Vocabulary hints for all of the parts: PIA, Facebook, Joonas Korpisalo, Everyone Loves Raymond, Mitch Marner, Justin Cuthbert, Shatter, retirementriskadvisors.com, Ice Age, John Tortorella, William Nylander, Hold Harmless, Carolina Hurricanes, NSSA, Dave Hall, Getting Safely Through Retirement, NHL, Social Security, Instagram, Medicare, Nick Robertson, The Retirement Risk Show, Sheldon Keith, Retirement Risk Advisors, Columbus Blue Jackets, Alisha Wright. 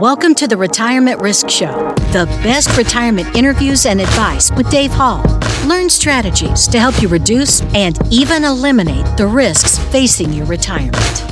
Welcome to the Retirement Risk Show, the best retirement interviews and advice with Dave Hall. Learn strategies to help you reduce and even eliminate the risks facing your retirement.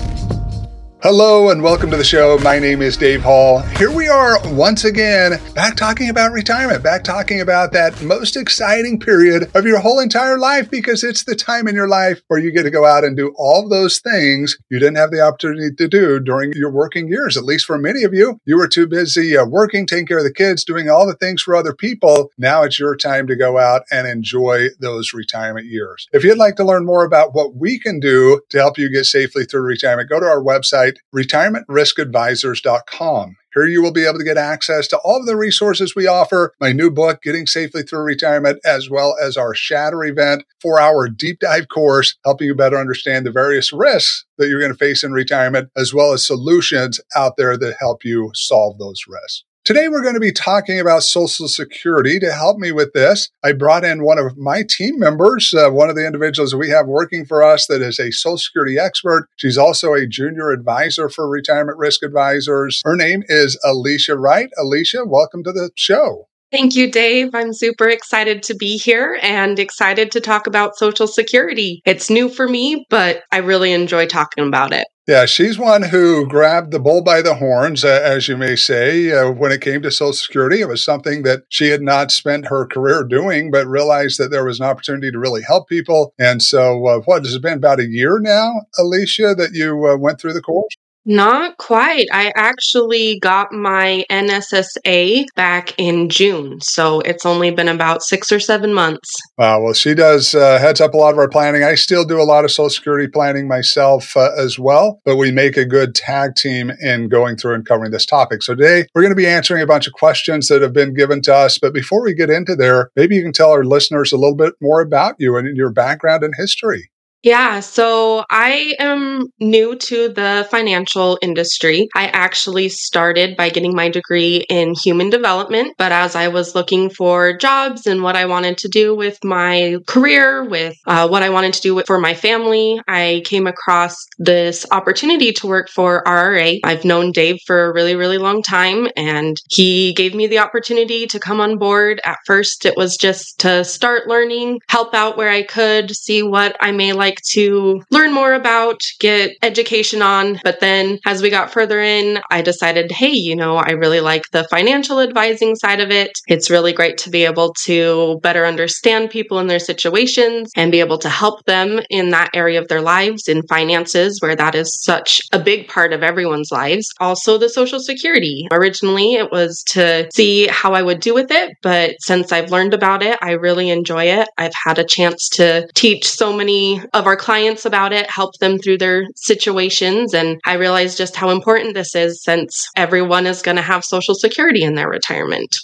Hello and welcome to the show. My name is Dave Hall. Here we are once again, back talking about retirement, back talking about that most exciting period of your whole entire life, because it's the time in your life where you get to go out and do all those things you didn't have the opportunity to do during your working years. At least for many of you, you were too busy working, taking care of the kids, doing all the things for other people. Now it's your time to go out and enjoy those retirement years. If you'd like to learn more about what we can do to help you get safely through retirement, go to our website, retirementriskadvisors.com. Here you will be able to get access to all of the resources we offer, my new book, Getting Safely Through Retirement, as well as our Shatter event, 4-hour deep dive course, helping you better understand the various risks that you're going to face in retirement, as well as solutions out there that help you solve those risks. Today, we're going to be talking about Social Security. To help me with this, I brought in one of my team members, one of the individuals that we have working for us that is a Social Security expert. She's also a junior advisor for Retirement Risk Advisors. Her name is Alisha Wright. Alisha, welcome to the show. Thank you, Dave. I'm super excited to be here and excited to talk about Social Security. It's new for me, but I really enjoy talking about it. Yeah, she's one who grabbed the bull by the horns, as you may say, when it came to Social Security. It was something that she had not spent her career doing, but realized that there was an opportunity to really help people. And so has it been about a year now, Alisha, that you went through the course? Not quite. I actually got my NSSA back in June, so it's only been about 6 or 7 months. Wow. Well, she does heads up a lot of our planning. I still do a lot of Social Security planning myself as well, but we make a good tag team in going through and covering this topic. So today, we're going to be answering a bunch of questions that have been given to us. But before we get into there, maybe you can tell our listeners a little bit more about you and your background and history. Yeah, so I am new to the financial industry. I actually started by getting my degree in human development, but as I was looking for jobs and what I wanted to do with my career, with what I wanted to do for my family, I came across this opportunity to work for RRA. I've known Dave for a really, really long time, and he gave me the opportunity to come on board. At first, it was just to start learning, help out where I could, see what I may like to learn more about, get education on. But then as we got further in, I decided, hey, you know, I really like the financial advising side of it. It's really great to be able to better understand people in their situations and be able to help them in that area of their lives, in finances, where that is such a big part of everyone's lives. Also the Social Security. Originally, it was to see how I would do with it, but since I've learned about it, I really enjoy it. I've had a chance to teach so many of our clients about it, help them through their situations. And I realized just how important this is, since everyone is going to have Social Security in their retirement.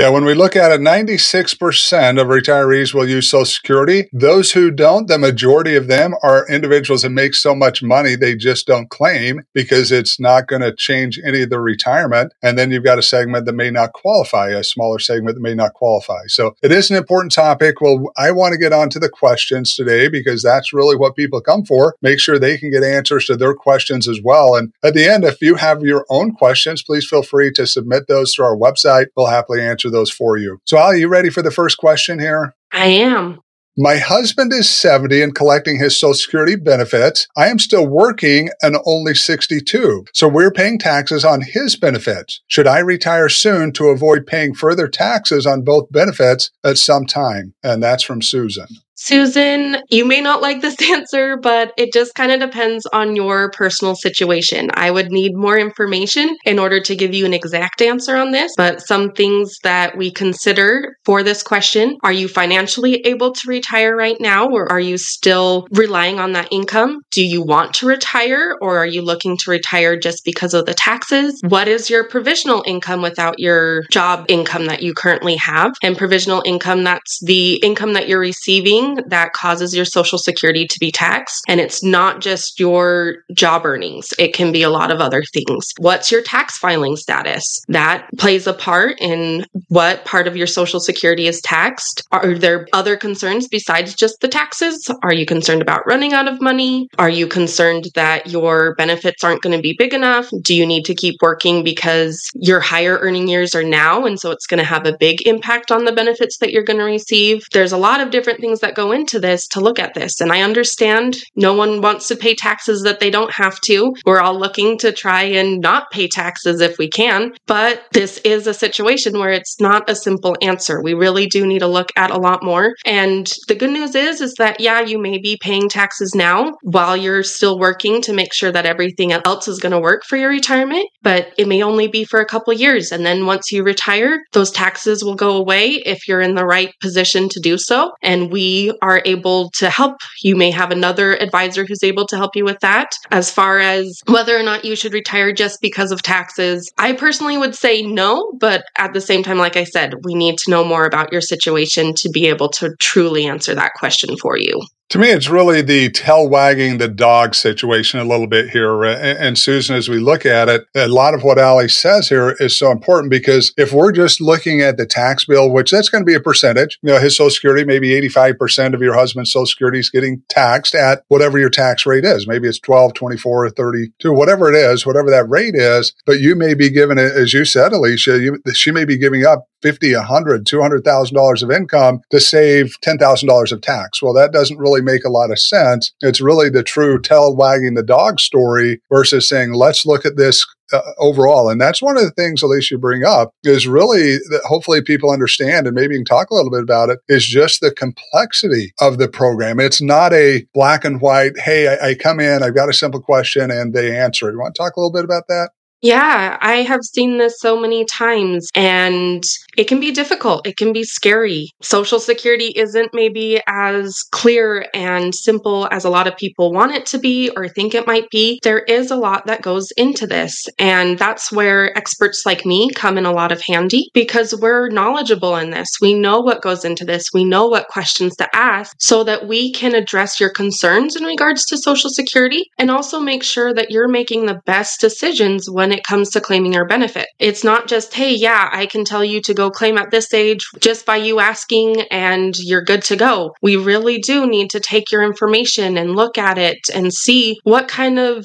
Yeah, when we look at it, 96% of retirees will use Social Security. Those who don't, the majority of them are individuals that make so much money they just don't claim, because it's not going to change any of their retirement. And then you've got a segment that may not qualify, a smaller segment that may not qualify. So it is an important topic. Well, I want to get on to the questions today, because that's really what people come for. Make sure they can get answers to their questions as well. And at the end, if you have your own questions, please feel free to submit those through our website. We'll happily answer those for you. So, Al, you ready for the first question here? I am. My husband is 70 and collecting his Social Security benefits. I am still working and only 62. So we're paying taxes on his benefits. Should I retire soon to avoid paying further taxes on both benefits at some time? And that's from Susan. Susan, you may not like this answer, but it just kind of depends on your personal situation. I would need more information in order to give you an exact answer on this, but some things that we consider for this question: are you financially able to retire right now, or are you still relying on that income? Do you want to retire, or are you looking to retire just because of the taxes? What is your provisional income without your job income that you currently have? And provisional income, that's the income that you're receiving earning that causes your Social Security to be taxed. And it's not just your job earnings. It can be a lot of other things. What's your tax filing status? That plays a part in what part of your Social Security is taxed. Are there other concerns besides just the taxes? Are you concerned about running out of money? Are you concerned that your benefits aren't going to be big enough? Do you need to keep working because your higher earning years are now? And so it's going to have a big impact on the benefits that you're going to receive. There's a lot of different things that go into this to look at this. And I understand no one wants to pay taxes that they don't have to. We're all looking to try and not pay taxes if we can. But this is a situation where it's not a simple answer. We really do need to look at a lot more. And the good news is that, yeah, you may be paying taxes now while you're still working to make sure that everything else is going to work for your retirement, but it may only be for a couple years. And then once you retire, those taxes will go away if you're in the right position to do so. And we are able to help. You may have another advisor who's able to help you with that. As far as whether or not you should retire just because of taxes, I personally would say no, but at the same time, like I said, we need to know more about your situation to be able to truly answer that question for you. To me, it's really the tail wagging the dog situation a little bit here. And Susan, as we look at it, a lot of what Ali says here is so important because if we're just looking at the tax bill, which that's going to be a percentage, you know, his Social Security, maybe 85% of your husband's Social Security is getting taxed at whatever your tax rate is. Maybe it's 12, 24, or 32, whatever it is, whatever that rate is. But you may be giving, as you said, Alisha, she may be giving up $50,000, $100,000, $200,000 of income to save $10,000 of tax. Well, that doesn't really make a lot of sense. It's really the true tail wagging the dog story versus saying, let's look at this overall. And that's one of the things, Alisha, you bring up is really that hopefully people understand, and maybe you can talk a little bit about it, is just the complexity of the program. It's not a black and white, hey, I come in, I've got a simple question, and they answer it. You want to talk a little bit about that? Yeah, I have seen this so many times, and it can be difficult. It can be scary. Social Security isn't maybe as clear and simple as a lot of people want it to be or think it might be. There is a lot that goes into this, and that's where experts like me come in a lot of handy because we're knowledgeable in this. We know what goes into this. We know what questions to ask so that we can address your concerns in regards to Social Security and also make sure that you're making the best decisions when it comes to claiming your benefit. It's not just, hey, yeah, I can tell you to go claim at this age just by you asking and you're good to go. We really do need to take your information and look at it and see what kind of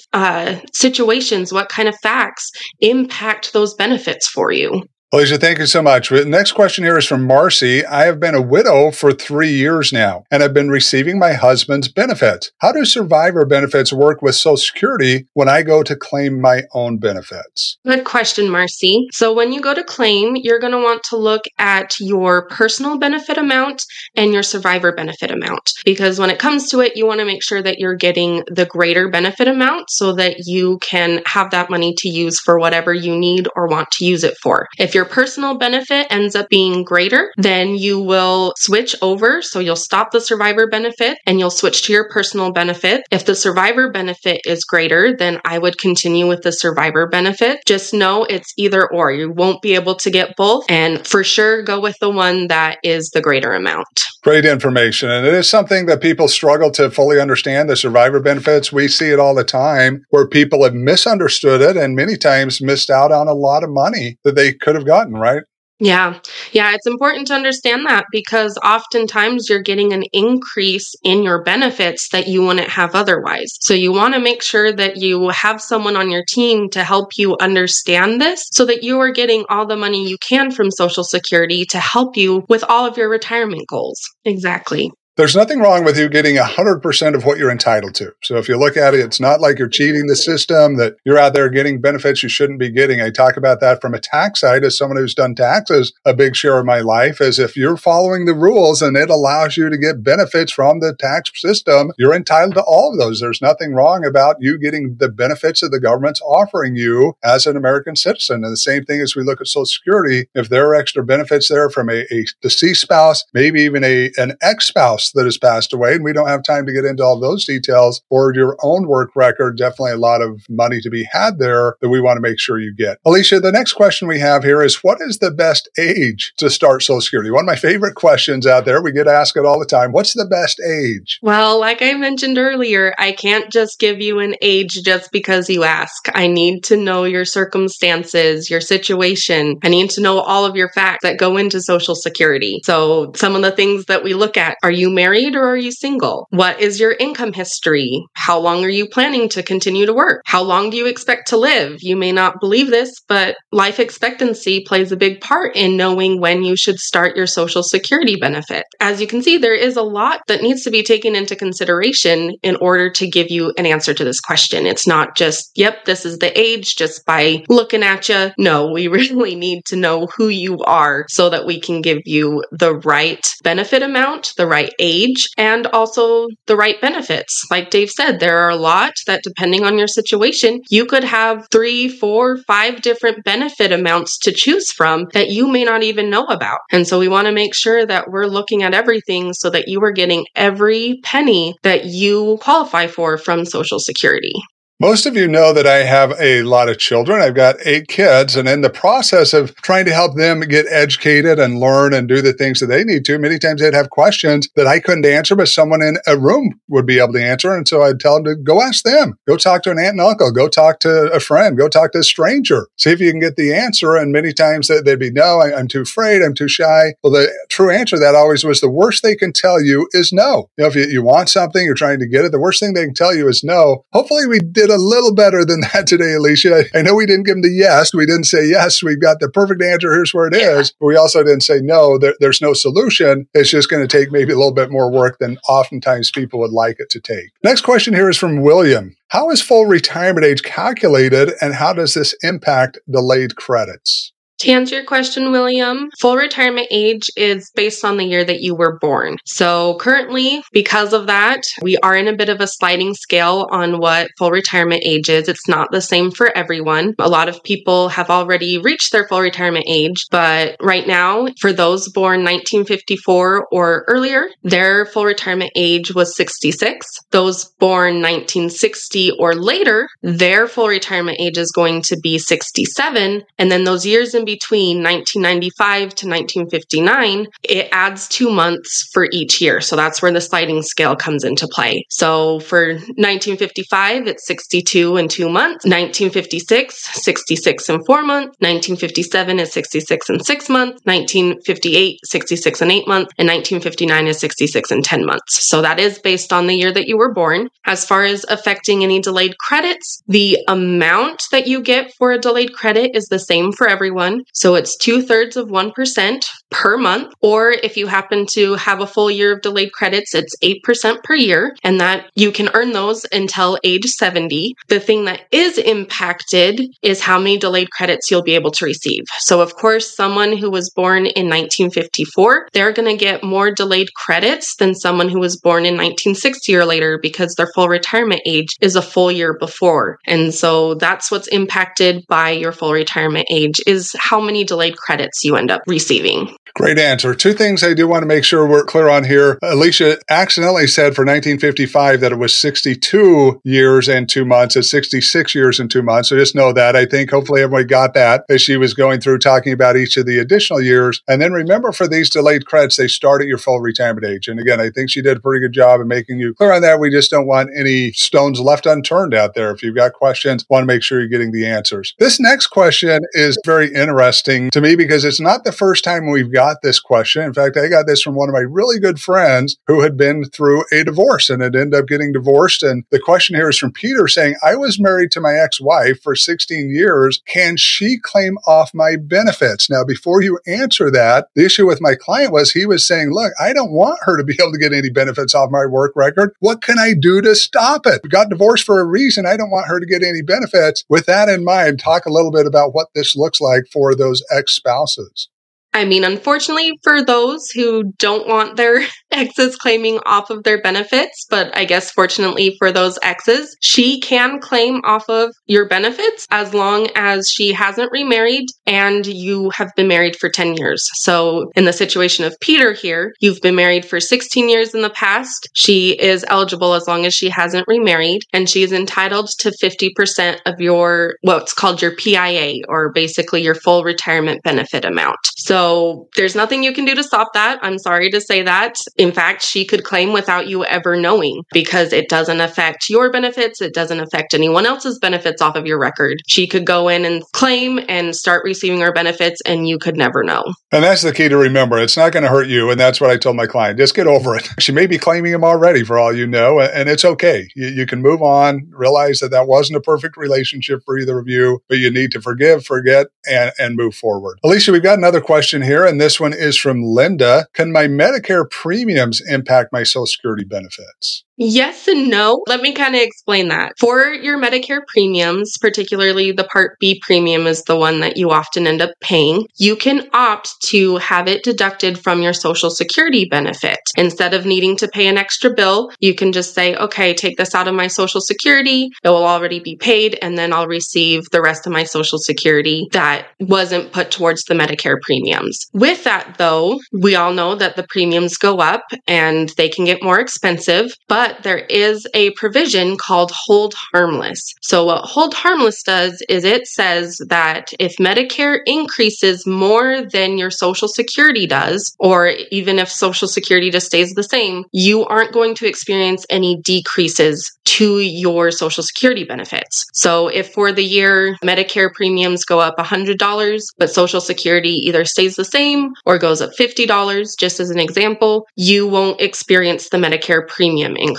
situations, what kind of facts impact those benefits for you. Alisha, thank you so much. The next question here is from Marcy. I have been a widow for 3 years now, and I've been receiving my husband's benefits. How do survivor benefits work with Social Security when I go to claim my own benefits? Good question, Marcy. So when you go to claim, you're going to want to look at your personal benefit amount and your survivor benefit amount, because when it comes to it, you want to make sure that you're getting the greater benefit amount so that you can have that money to use for whatever you need or want to use it for. If you're personal benefit ends up being greater, then you will switch over. So you'll stop the survivor benefit and you'll switch to your personal benefit. If the survivor benefit is greater, then I would continue with the survivor benefit. Just know it's either or. You won't be able to get both, and for sure go with the one that is the greater amount. Great information. And it is something that people struggle to fully understand, the survivor benefits. We see it all the time where people have misunderstood it and many times missed out on a lot of money that they could have gotten, right? Yeah, it's important to understand that because oftentimes you're getting an increase in your benefits that you wouldn't have otherwise. So you want to make sure that you have someone on your team to help you understand this so that you are getting all the money you can from Social Security to help you with all of your retirement goals. Exactly. There's nothing wrong with you getting 100% of what you're entitled to. So if you look at it, it's not like you're cheating the system, that you're out there getting benefits you shouldn't be getting. I talk about that from a tax side as someone who's done taxes a big share of my life, is if you're following the rules and it allows you to get benefits from the tax system, you're entitled to all of those. There's nothing wrong about you getting the benefits that the government's offering you as an American citizen. And the same thing as we look at Social Security, if there are extra benefits there from a deceased spouse, maybe even an ex-spouse, spouse that has passed away. And we don't have time to get into all those details or your own work record. Definitely a lot of money to be had there that we want to make sure you get. Alisha, the next question we have here is, what is the best age to start Social Security? One of my favorite questions out there. We get asked it all the time. What's the best age? Well, like I mentioned earlier, I can't just give you an age just because you ask. I need to know your circumstances, your situation. I need to know all of your facts that go into Social Security. So some of the things that we look at, are you married or are you single? What is your income history? How long are you planning to continue to work? How long do you expect to live? You may not believe this, but life expectancy plays a big part in knowing when you should start your Social Security benefit. As you can see, there is a lot that needs to be taken into consideration in order to give you an answer to this question. It's not just, yep, this is the age just by looking at you. No, we really need to know who you are so that we can give you the right benefit amount, the right age, and also the right benefits. Like Dave said, there are a lot that, depending on your situation, you could have 3, 4, 5 different benefit amounts to choose from that you may not even know about. And so we want to make sure that we're looking at everything so that you are getting every penny that you qualify for from Social Security. Most of you know that I have a lot of children. I've got 8 kids, and in the process of trying to help them get educated and learn and do the things that they need to, many times they'd have questions that I couldn't answer, but someone in a room would be able to answer. And so I'd tell them to go ask them, go talk to an aunt and uncle, go talk to a friend, go talk to a stranger, see if you can get the answer. And many times they'd be, no, I'm too afraid, I'm too shy. Well, the true answer to that always was the worst they can tell you is no. You know, if you want something, you're trying to get it, the worst thing they can tell you is no. Hopefully we did a little better than that today, Alisha. I know we didn't give them the yes. We didn't say, yes, we've got the perfect answer. Here's where it is. But we also didn't say, no, there's no solution. It's just going to take maybe a little bit more work than oftentimes people would like it to take. Next question here is from William. How is full retirement age calculated, and how does this impact delayed credits? To answer your question, William, full retirement age is based on the year that you were born. So currently, because of that, we are in a bit of a sliding scale on what full retirement age is. It's not the same for everyone. A lot of people have already reached their full retirement age, but right now, for those born 1954 or earlier, their full retirement age was 66. Those born 1960 or later, their full retirement age is going to be 67. And then those years in between 1995 to 1959, it adds 2 months for each year. So that's where the sliding scale comes into play. So for 1955, it's 62 and 2 months. 1956, 66 and 4 months. 1957 is 66 and 6 months. 1958, 66 and 8 months. And 1959 is 66 and 10 months. So that is based on the year that you were born. As far as affecting any delayed credits, the amount that you get for a delayed credit is the same for everyone. So it's 2/3 of 1% per month, or if you happen to have a full year of delayed credits, it's 8% per year, and that you can earn those until age 70. The thing that is impacted is how many delayed credits you'll be able to receive. So of course, someone who was born in 1954, they're going to get more delayed credits than someone who was born in 1960 or later, because their full retirement age is a full year before. And so that's what's impacted by your full retirement age is how many delayed credits you end up receiving. Great answer. 2 things I do want to make sure we're clear on here. Alisha accidentally said for 1955 that it was 62 years and 2 months. It's 66 years and 2 months. So just know that. I think hopefully everybody got that as she was going through talking about each of the additional years. And then remember, for these delayed credits, they start at your full retirement age. And again, I think she did a pretty good job in making you clear on that. We just don't want any stones left unturned out there. If you've got questions, want to make sure you're getting the answers. This next question is very interesting to me because it's not the first time we've got this question. In fact, I got this from one of my really good friends who had been through a divorce and had ended up getting divorced. And the question here is from Peter saying, I was married to my ex-wife for 16 years. Can she claim off my benefits? Now, before you answer that, the issue with my client was he was saying, look, I don't want her to be able to get any benefits off my work record. What can I do to stop it? We got divorced for a reason. I don't want her to get any benefits. With that in mind, talk a little bit about what this looks like for those ex-spouses. I mean, unfortunately, for those who don't want their exes claiming off of their benefits, but I guess fortunately for those exes, she can claim off of your benefits as long as she hasn't remarried and you have been married for 10 years. So in the situation of Peter here, you've been married for 16 years in the past. She is eligible as long as she hasn't remarried, and she is entitled to 50% of your, what's called your PIA, or basically your full retirement benefit amount. So there's nothing you can do to stop that. I'm sorry to say that. In fact, she could claim without you ever knowing, because it doesn't affect your benefits. It doesn't affect anyone else's benefits off of your record. She could go in and claim and start receiving her benefits, and you could never know. And that's the key to remember. It's not going to hurt you. And that's what I told my client. Just get over it. She may be claiming them already for all you know, and it's okay. You can move on, realize that that wasn't a perfect relationship for either of you, but you need to forgive, forget, and move forward. Alisha, we've got another question here, and this one is from Linda. Can my Medicare premiums impact my Social Security benefits? Yes and no. Let me kind of explain that. For your Medicare premiums, particularly the Part B premium is the one that you often end up paying, you can opt to have it deducted from your Social Security benefit. Instead of needing to pay an extra bill, you can just say, okay, take this out of my Social Security. It will already be paid, and then I'll receive the rest of my Social Security that wasn't put towards the Medicare premiums. With that, though, we all know that the premiums go up and they can get more expensive, but there is a provision called Hold Harmless. So what Hold Harmless does is it says that if Medicare increases more than your Social Security does, or even if Social Security just stays the same, you aren't going to experience any decreases to your Social Security benefits. So if for the year Medicare premiums go up $100, but Social Security either stays the same or goes up $50, just as an example, you won't experience the Medicare premium increase.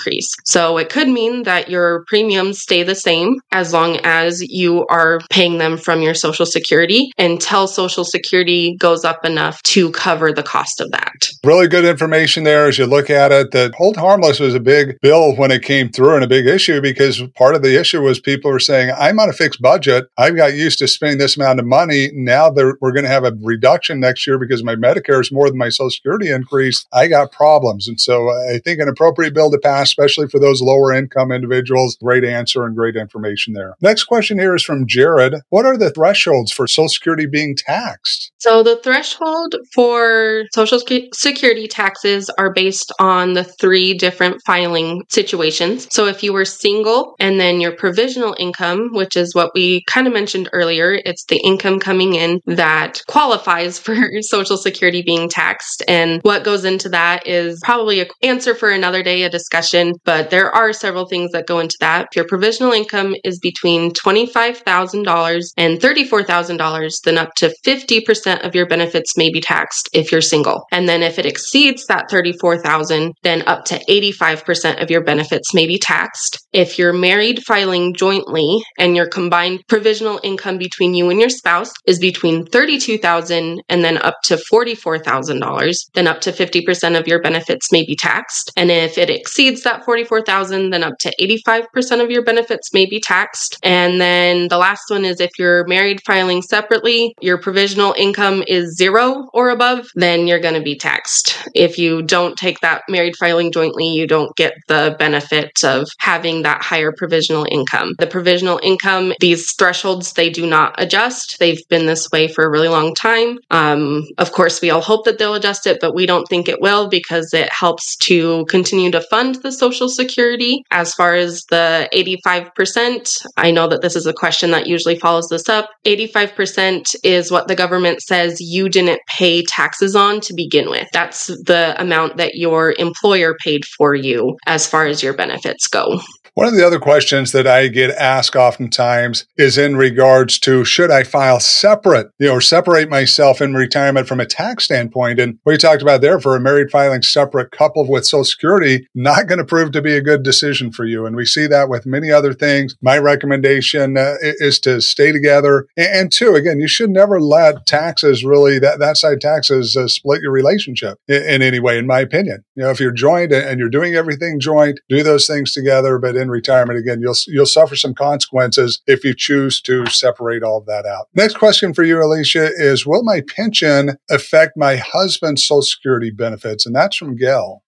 So it could mean that your premiums stay the same as long as you are paying them from your Social Security until Social Security goes up enough to cover the cost of that. Really good information there as you look at it. That Hold Harmless was a big bill when it came through and a big issue, because part of the issue was people were saying, I'm on a fixed budget. I've got used to spending this amount of money. Now that we're going to have a reduction next year because my Medicare is more than my Social Security increase, I got problems. And so I think an appropriate bill to pass, especially for those lower income individuals. Great answer and great information there. Next question here is from Jared. What are the thresholds for Social Security being taxed? So the threshold for Social Security taxes are based on the three different filing situations. So if you were single, and then your provisional income, which is what we kind of mentioned earlier, it's the income coming in that qualifies for Social Security being taxed. And what goes into that is probably an answer for another day, a discussion. But there are several things that go into that. If your provisional income is between $25,000 and $34,000, then up to 50% of your benefits may be taxed if you're single. And then if it exceeds that $34,000, then up to 85% of your benefits may be taxed. If you're married filing jointly and your combined provisional income between you and your spouse is between $32,000 and then up to $44,000, then up to 50% of your benefits may be taxed. And if it exceeds that $44,000, then up to 85% of your benefits may be taxed. And then the last one is if you're married filing separately, your provisional income is zero or above, then you're going to be taxed. If you don't take that married filing jointly, you don't get the benefit of having that higher provisional income. The provisional income, these thresholds, they do not adjust. They've been this way for a really long time. Of course, we all hope that they'll adjust it, but we don't think it will, because it helps to continue to fund the Social Security. As far as the 85%, I know that this is a question that usually follows this up. 85% is what the government says you didn't pay taxes on to begin with. That's the amount that your employer paid for you as far as your benefits go. One of the other questions that I get asked oftentimes is in regards to, should I file separate, or separate myself in retirement from a tax standpoint? And what you talked about there for a married filing separate coupled with Social Security, not going to prove to be a good decision for you. And we see that with many other things. My recommendation is to stay together. And two, again, you should never let taxes really, that side taxes split your relationship in any way, in my opinion. If you're joined and you're doing everything joint, do those things together. But in retirement, again, you'll suffer some consequences if you choose to separate all of that out. Next question for you, Alisha, is will my pension affect my husband's Social Security benefits? And that's from Gail.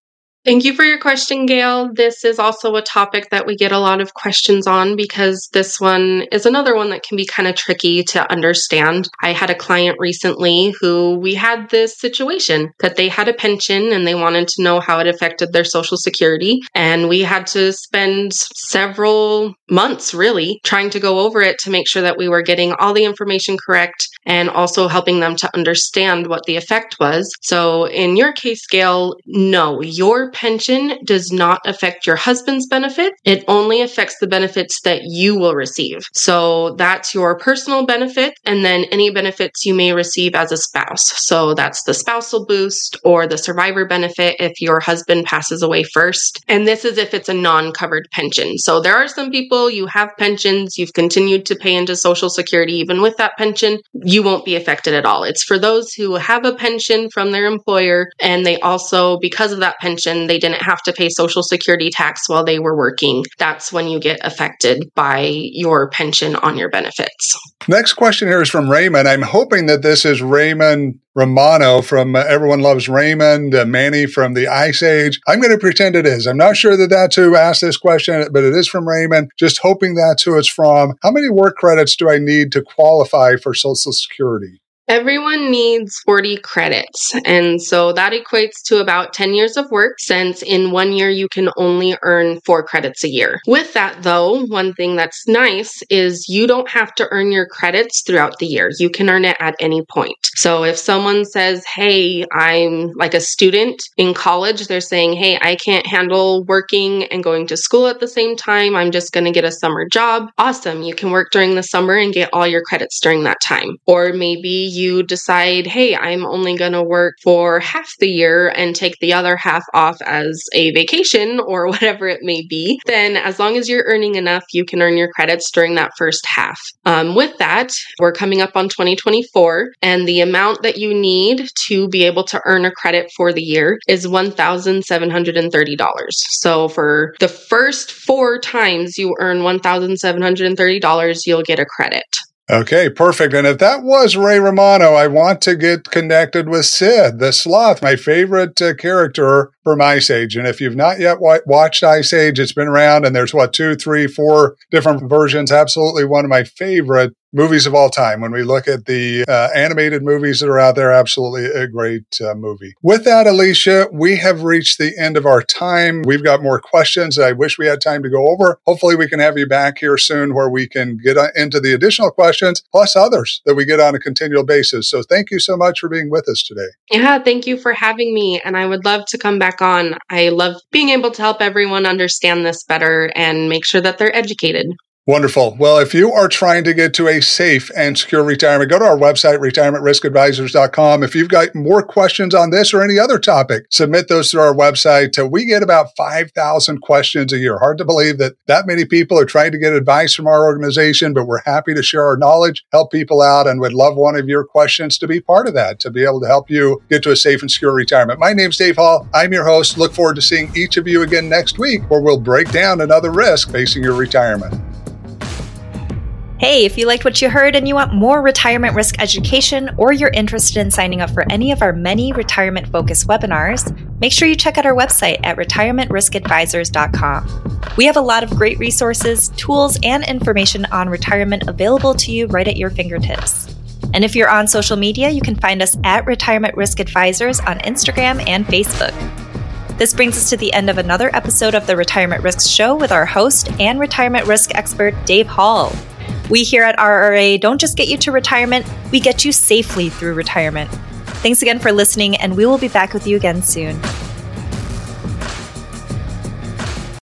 Thank you for your question, Gail. This is also a topic that we get a lot of questions on because this one is another one that can be kind of tricky to understand. I had a client recently who we had this situation that they had a pension and they wanted to know how it affected their Social Security. And we had to spend several months really trying to go over it to make sure that we were getting all the information correct and also helping them to understand what the effect was. So in your case, Gail, no, your pension does not affect your husband's benefit. It only affects the benefits that you will receive. So that's your personal benefit and then any benefits you may receive as a spouse. So that's the spousal boost or the survivor benefit if your husband passes away first. And this is if it's a non-covered pension. So there are some people, you have pensions, you've continued to pay into Social Security even with that pension, you won't be affected at all. It's for those who have a pension from their employer and they also, because of that pension, they didn't have to pay Social Security tax while they were working. That's when you get affected by your pension on your benefits. Next question here is from Raymond. I'm hoping that this is Raymond Romano from Everyone Loves Raymond, Manny from the Ice Age. I'm going to pretend it is. I'm not sure that that's who asked this question, but it is from Raymond. Just hoping that's who it's from. How many work credits do I need to qualify for Social Security? Everyone needs 40 credits. And so that equates to about 10 years of work, since in 1 year you can only earn 4 credits a year. With that though, one thing that's nice is you don't have to earn your credits throughout the year. You can earn it at any point. So if someone says, hey, I'm like a student in college, they're saying, hey, I can't handle working and going to school at the same time. I'm just going to get a summer job. Awesome. You can work during the summer and get all your credits during that time. Or maybe you decide, hey, I'm only going to work for half the year and take the other half off as a vacation or whatever it may be, then as long as you're earning enough, you can earn your credits during that first half. With that, we're coming up on 2024, and the amount that you need to be able to earn a credit for the year is $1,730. So for the first 4 times you earn $1,730, you'll get a credit. Okay, perfect. And if that was Ray Romano, I want to get connected with Sid, the sloth, my favorite character from Ice Age. And if you've not yet watched Ice Age, it's been around and there's 2, 3, 4 different versions. Absolutely one of my favorite movies of all time. When we look at the animated movies that are out there, absolutely a great movie. With that, Alisha, we have reached the end of our time. We've got more questions that I wish we had time to go over. Hopefully we can have you back here soon where we can get into the additional questions, plus others that we get on a continual basis. So thank you so much for being with us today. Yeah, thank you for having me. And I would love to come back on. I love being able to help everyone understand this better and make sure that they're educated. Wonderful. Well, if you are trying to get to a safe and secure retirement, go to our website, retirementriskadvisors.com. If you've got more questions on this or any other topic, submit those through our website. We get about 5,000 questions a year. Hard to believe that many people are trying to get advice from our organization, but we're happy to share our knowledge, help people out, and would love one of your questions to be part of that, to be able to help you get to a safe and secure retirement. My name's Dave Hall. I'm your host. Look forward to seeing each of you again next week, where we'll break down another risk facing your retirement. Hey, if you liked what you heard and you want more retirement risk education, or you're interested in signing up for any of our many retirement-focused webinars, make sure you check out our website at retirementriskadvisors.com. We have a lot of great resources, tools, and information on retirement available to you right at your fingertips. And if you're on social media, you can find us at Retirement Risk Advisors on Instagram and Facebook. This brings us to the end of another episode of the Retirement Risk Show with our host and retirement risk expert, Dave Hall. We here at RRA don't just get you to retirement, we get you safely through retirement. Thanks again for listening, and we will be back with you again soon.